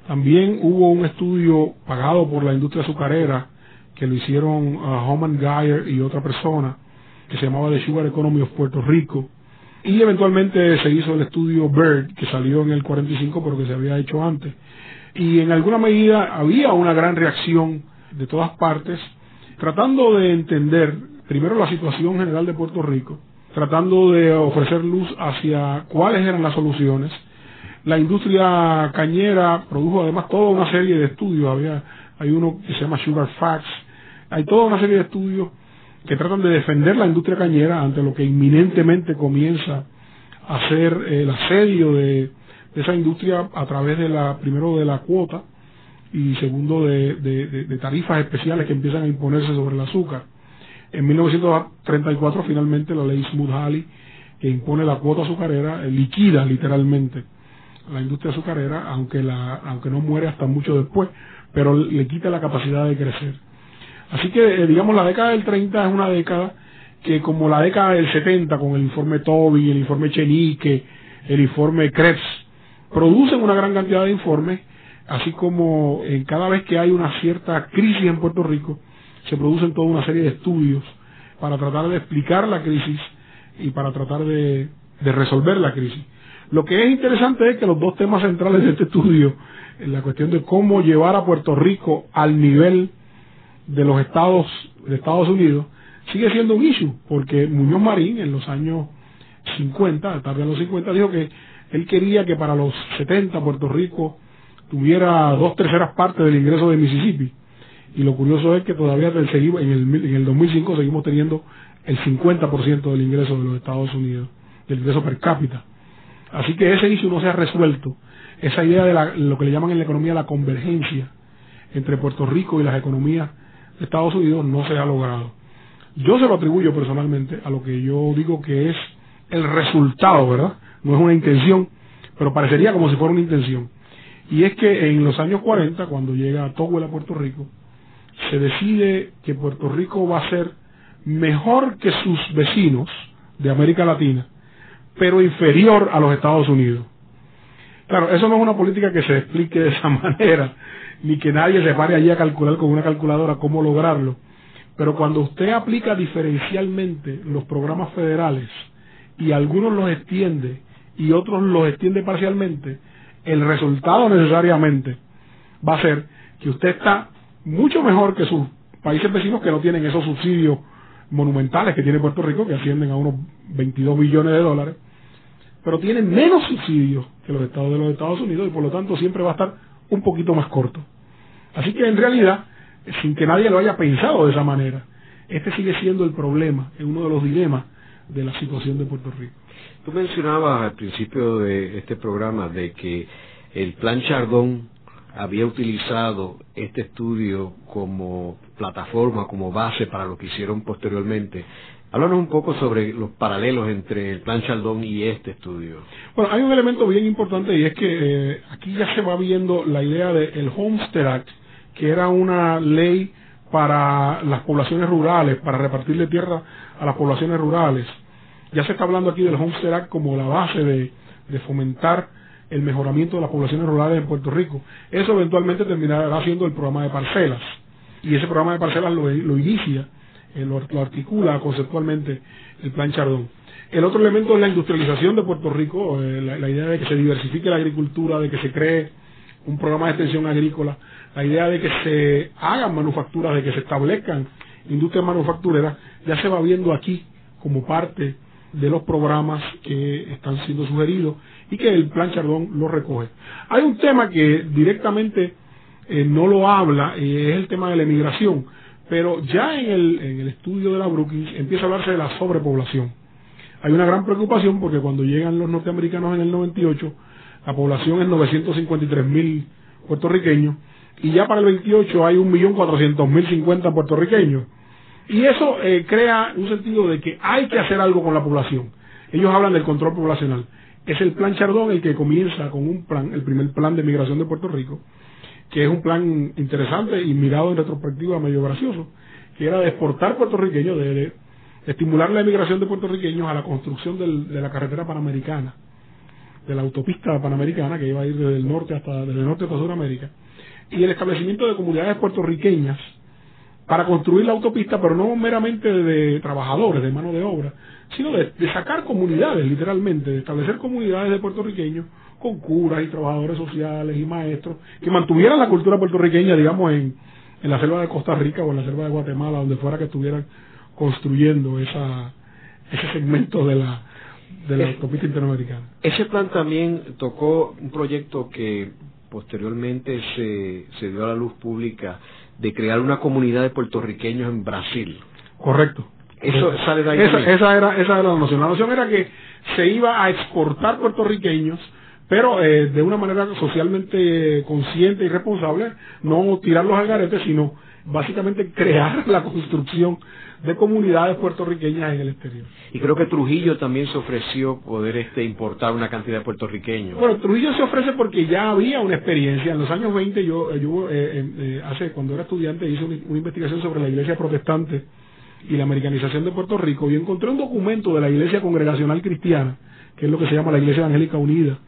También hubo un estudio pagado por la industria azucarera, que lo hicieron uh, Homan Geyer y otra persona, que se llamaba The Sugar Economy of Puerto Rico. Y eventualmente se hizo el estudio Bird, que salió en el cuarenta y cinco, pero que se había hecho antes. Y en alguna medida había una gran reacción de todas partes, tratando de entender primero la situación general de Puerto Rico, tratando de ofrecer luz hacia cuáles eran las soluciones. La industria cañera produjo además toda una serie de estudios. Había, hay uno que se llama Sugar Facts. Hay toda una serie de estudios que tratan de defender la industria cañera ante lo que inminentemente comienza a ser el asedio de, de esa industria a través de la, primero de la cuota y segundo de, de, de, de tarifas especiales que empiezan a imponerse sobre el azúcar. En mil novecientos treinta y cuatro finalmente la ley Smoot-Hawley, que impone la cuota azucarera, liquida literalmente la industria azucarera, aunque la aunque no muere hasta mucho después, pero le quita la capacidad de crecer. Así que, digamos, la década del treinta es una década que, como la década del setenta, con el informe Tobin, el informe Chenique, el informe Krebs, producen una gran cantidad de informes, así como eh, cada vez que hay una cierta crisis en Puerto Rico, se producen toda una serie de estudios para tratar de explicar la crisis y para tratar de, de resolver la crisis. Lo que es interesante es que los dos temas centrales de este estudio, la cuestión de cómo llevar a Puerto Rico al nivel de los estados de Estados Unidos, sigue siendo un issue, porque Muñoz Marín en los años cincuenta, tarde en los cincuenta, dijo que él quería que para los setenta Puerto Rico tuviera dos terceras partes del ingreso de Mississippi. Y lo curioso es que todavía seguimos, en el, en el dos mil cinco seguimos teniendo el cincuenta por ciento del ingreso de los Estados Unidos, del ingreso per cápita. Así que ese issue no se ha resuelto. Esa idea de la, lo que le llaman en la economía la convergencia entre Puerto Rico y las economías de Estados Unidos no se ha logrado. Yo se lo atribuyo personalmente a lo que yo digo que es el resultado, ¿verdad? No es una intención, pero parecería como si fuera una intención. Y es que en los años cuarenta, cuando llega Togwell a Puerto Rico, se decide que Puerto Rico va a ser mejor que sus vecinos de América Latina, pero inferior a los Estados Unidos. Claro, eso no es una política que se explique de esa manera, ni que nadie se pare allí a calcular con una calculadora cómo lograrlo. Pero cuando usted aplica diferencialmente los programas federales y algunos los extiende y otros los extiende parcialmente, el resultado necesariamente va a ser que usted está mucho mejor que sus países vecinos que no tienen esos subsidios monumentales que tiene Puerto Rico, que ascienden a unos veintidós billones de dólares, pero tienen menos subsidios que los estados de los Estados Unidos y por lo tanto siempre va a estar un poquito más corto. Así que en realidad, sin que nadie lo haya pensado de esa manera, este sigue siendo el problema, es uno de los dilemas de la situación de Puerto Rico. Tú mencionabas al principio de este programa de que el Plan Chardón había utilizado este estudio como plataforma, como base para lo que hicieron posteriormente. Háblanos un poco sobre los paralelos entre el Plan Chardón y este estudio. Bueno, hay un elemento bien importante y es que eh, aquí ya se va viendo la idea del Homestead Act, que era una ley para las poblaciones rurales, para repartirle tierra a las poblaciones rurales. Ya se está hablando aquí del Homestead Act como la base de, de fomentar el mejoramiento de las poblaciones rurales en Puerto Rico. Eso eventualmente terminará siendo el programa de parcelas. Y ese programa de parcelas lo, lo inicia, lo, lo articula conceptualmente el Plan Chardón. El otro elemento es la industrialización de Puerto Rico, eh, la, la idea de que se diversifique la agricultura, de que se cree un programa de extensión agrícola, la idea de que se hagan manufacturas, de que se establezcan industrias manufactureras, ya se va viendo aquí como parte de los programas que están siendo sugeridos y que el Plan Chardón lo recoge. Hay un tema que directamente eh, no lo habla, eh, es el tema de la emigración, pero ya en el, en el estudio de la Brookings empieza a hablarse de la sobrepoblación. Hay una gran preocupación porque cuando llegan los norteamericanos en el noventa y ocho, la población es novecientos cincuenta y tres mil puertorriqueños y ya para el veintiocho hay un millón cuatrocientos mil cincuenta puertorriqueños. Y eso eh, crea un sentido de que hay que hacer algo con la población. Ellos hablan del control poblacional. Es el Plan Chardón el que comienza con un plan, el primer plan de migración de Puerto Rico, que es un plan interesante y mirado en retrospectiva medio gracioso, que era de exportar puertorriqueños, de, de estimular la emigración de puertorriqueños a la construcción del, de la carretera panamericana, de la autopista panamericana que iba a ir desde el norte hasta, desde el norte hasta Sudamérica, y el establecimiento de comunidades puertorriqueñas para construir la autopista, pero no meramente de trabajadores, de mano de obra, sino de, de sacar comunidades, literalmente, de establecer comunidades de puertorriqueños con curas y trabajadores sociales y maestros que mantuvieran la cultura puertorriqueña, digamos, en, en la selva de Costa Rica o en la selva de Guatemala, donde fuera que estuvieran construyendo esa, ese segmento de la de la autopista interamericana. Ese plan también tocó un proyecto que posteriormente se, se dio a la luz pública de crear una comunidad de puertorriqueños en Brasil. Correcto. Eso correcto. Sale de ahí. Esa, esa, era, esa era la noción. La noción era que se iba a exportar puertorriqueños, pero eh, de una manera socialmente consciente y responsable, no tirarlos al garete, sino básicamente crear la construcción de comunidades puertorriqueñas en el exterior. Y creo que Trujillo también se ofreció poder este importar una cantidad de puertorriqueños. Bueno, Trujillo se ofrece porque ya había una experiencia. En los años veinte, yo, yo eh, eh, hace cuando era estudiante, hice una, una investigación sobre la iglesia protestante y la americanización de Puerto Rico, y encontré un documento de la Iglesia Congregacional Cristiana, que es lo que se llama la Iglesia Evangélica Unida,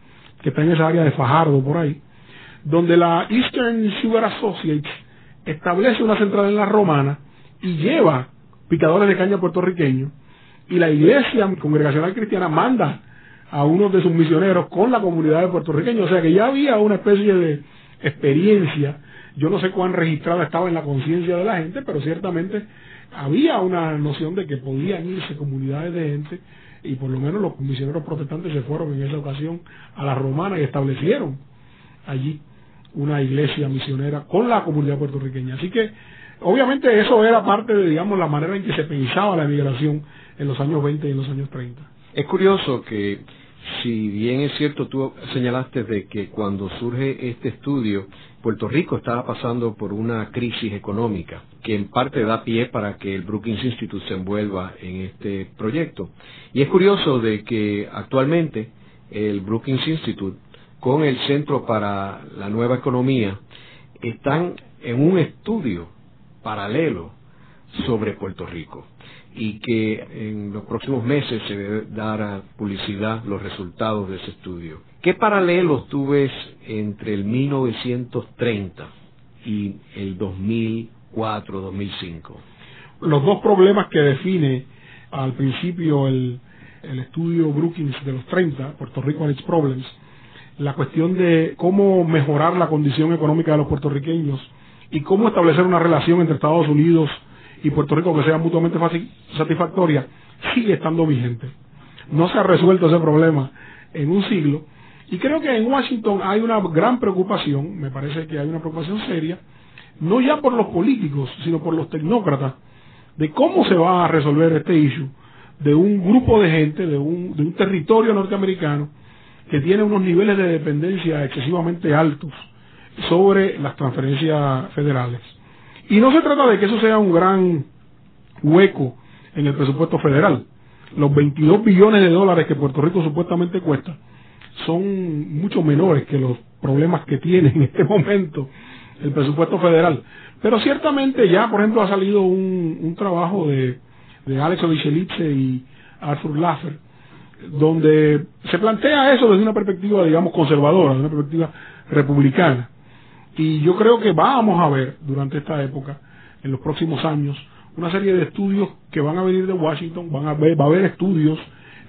que está en esa área de Fajardo, por ahí, donde la Eastern Sugar Associates establece una central en la Romana y lleva picadores de caña puertorriqueños, y la Iglesia Congregacional Cristiana manda a uno de sus misioneros con la comunidad de puertorriqueños. O sea que ya había una especie de experiencia. Yo no sé cuán registrada estaba en la conciencia de la gente, pero ciertamente había una noción de que podían irse comunidades de gente, y por lo menos los misioneros protestantes se fueron en esa ocasión a la Romana y establecieron allí una iglesia misionera con la comunidad puertorriqueña. Así que obviamente eso era parte de, digamos, la manera en que se pensaba la migración en los años veinte y en los años treinta. Es curioso que, si bien es cierto, tú señalaste de que cuando surge este estudio, Puerto Rico estaba pasando por una crisis económica que en parte da pie para que el Brookings Institute se envuelva en este proyecto. Y es curioso de que actualmente el Brookings Institute con el Centro para la Nueva Economía están en un estudio paralelo sobre Puerto Rico, y que en los próximos meses se debe dar a publicidad los resultados de ese estudio. ¿Qué paralelos tú ves entre el mil novecientos treinta y el dos mil cuatro dos mil cinco? Los dos problemas que define al principio el, el estudio Brookings de los treinta, Porto Rico and its Problems, la cuestión de cómo mejorar la condición económica de los puertorriqueños y cómo establecer una relación entre Estados Unidos y Puerto Rico que sea mutuamente fácil, satisfactoria, sigue estando vigente. No se ha resuelto ese problema en un siglo, y creo que en Washington hay una gran preocupación, me parece que hay una preocupación seria, no ya por los políticos, sino por los tecnócratas, de cómo se va a resolver este issue de un grupo de gente, de un, de un territorio norteamericano que tiene unos niveles de dependencia excesivamente altos sobre las transferencias federales. Y no se trata de que eso sea un gran hueco en el presupuesto federal. Los veintidós billones de dólares que Puerto Rico supuestamente cuesta son mucho menores que los problemas que tiene en este momento el presupuesto federal. Pero ciertamente ya, por ejemplo, ha salido un, un trabajo de, de Alex Ovichelitze y Arthur Laffer, donde se plantea eso desde una perspectiva, digamos, conservadora, desde una perspectiva republicana. Y yo creo que vamos a ver durante esta época, en los próximos años, una serie de estudios que van a venir de Washington, van a ver, va a haber estudios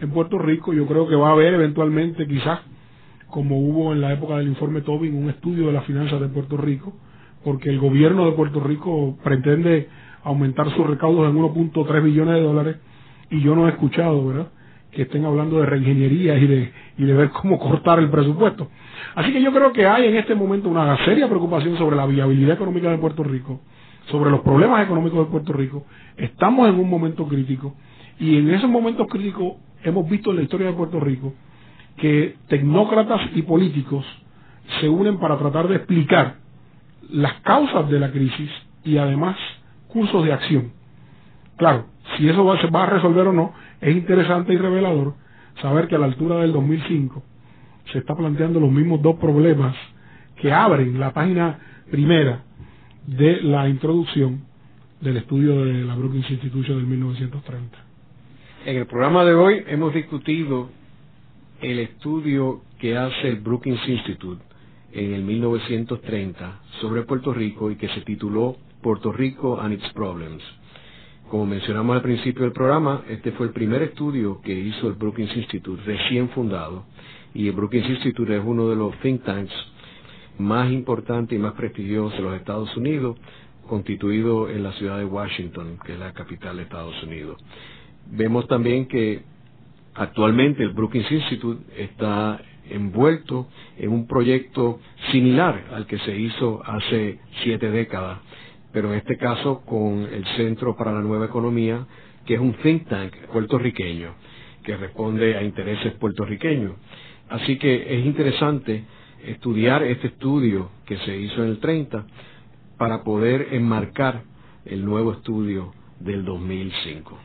en Puerto Rico. Yo creo que va a haber eventualmente, quizás, como hubo en la época del informe Tobin, un estudio de las finanzas de Puerto Rico, porque el gobierno de Puerto Rico pretende aumentar sus recaudos en uno punto tres billones de dólares, y yo no he escuchado, ¿verdad?, que estén hablando de reingeniería y de, y de ver cómo cortar el presupuesto. Así que yo creo que hay en este momento una seria preocupación sobre la viabilidad económica de Puerto Rico, sobre los problemas económicos de Puerto Rico. Estamos en un momento crítico, y en esos momentos críticos hemos visto en la historia de Puerto Rico que tecnócratas y políticos se unen para tratar de explicar las causas de la crisis y además cursos de acción. Claro, si eso va, se va a resolver o no, es interesante y revelador saber que a la altura del dos mil cinco se está planteando los mismos dos problemas que abren la página primera de la introducción del estudio de la Brookings Institution del mil novecientos treinta. En el programa de hoy hemos discutido el estudio que hace el Brookings Institute en el mil novecientos treinta sobre Puerto Rico, y que se tituló Puerto Rico and its Problems. Como mencionamos al principio del programa, este fue el primer estudio que hizo el Brookings Institute, recién fundado, y el Brookings Institute es uno de los think tanks más importantes y más prestigiosos de los Estados Unidos, constituido en la ciudad de Washington, que es la capital de Estados Unidos. Vemos también que actualmente el Brookings Institute está envuelto en un proyecto similar al que se hizo hace siete décadas, pero en este caso con el Centro para la Nueva Economía, que es un think tank puertorriqueño que responde a intereses puertorriqueños. Así que es interesante estudiar este estudio que se hizo en el treinta para poder enmarcar el nuevo estudio del dos mil cinco.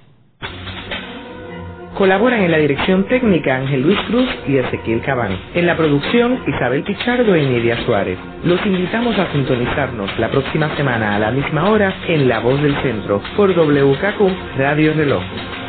Colaboran en la dirección técnica Ángel Luis Cruz y Ezequiel Cabán. En la producción, Isabel Pichardo y Nidia Suárez. Los invitamos a sintonizarnos la próxima semana a la misma hora en La Voz del Centro por W K Q Radio Reloj.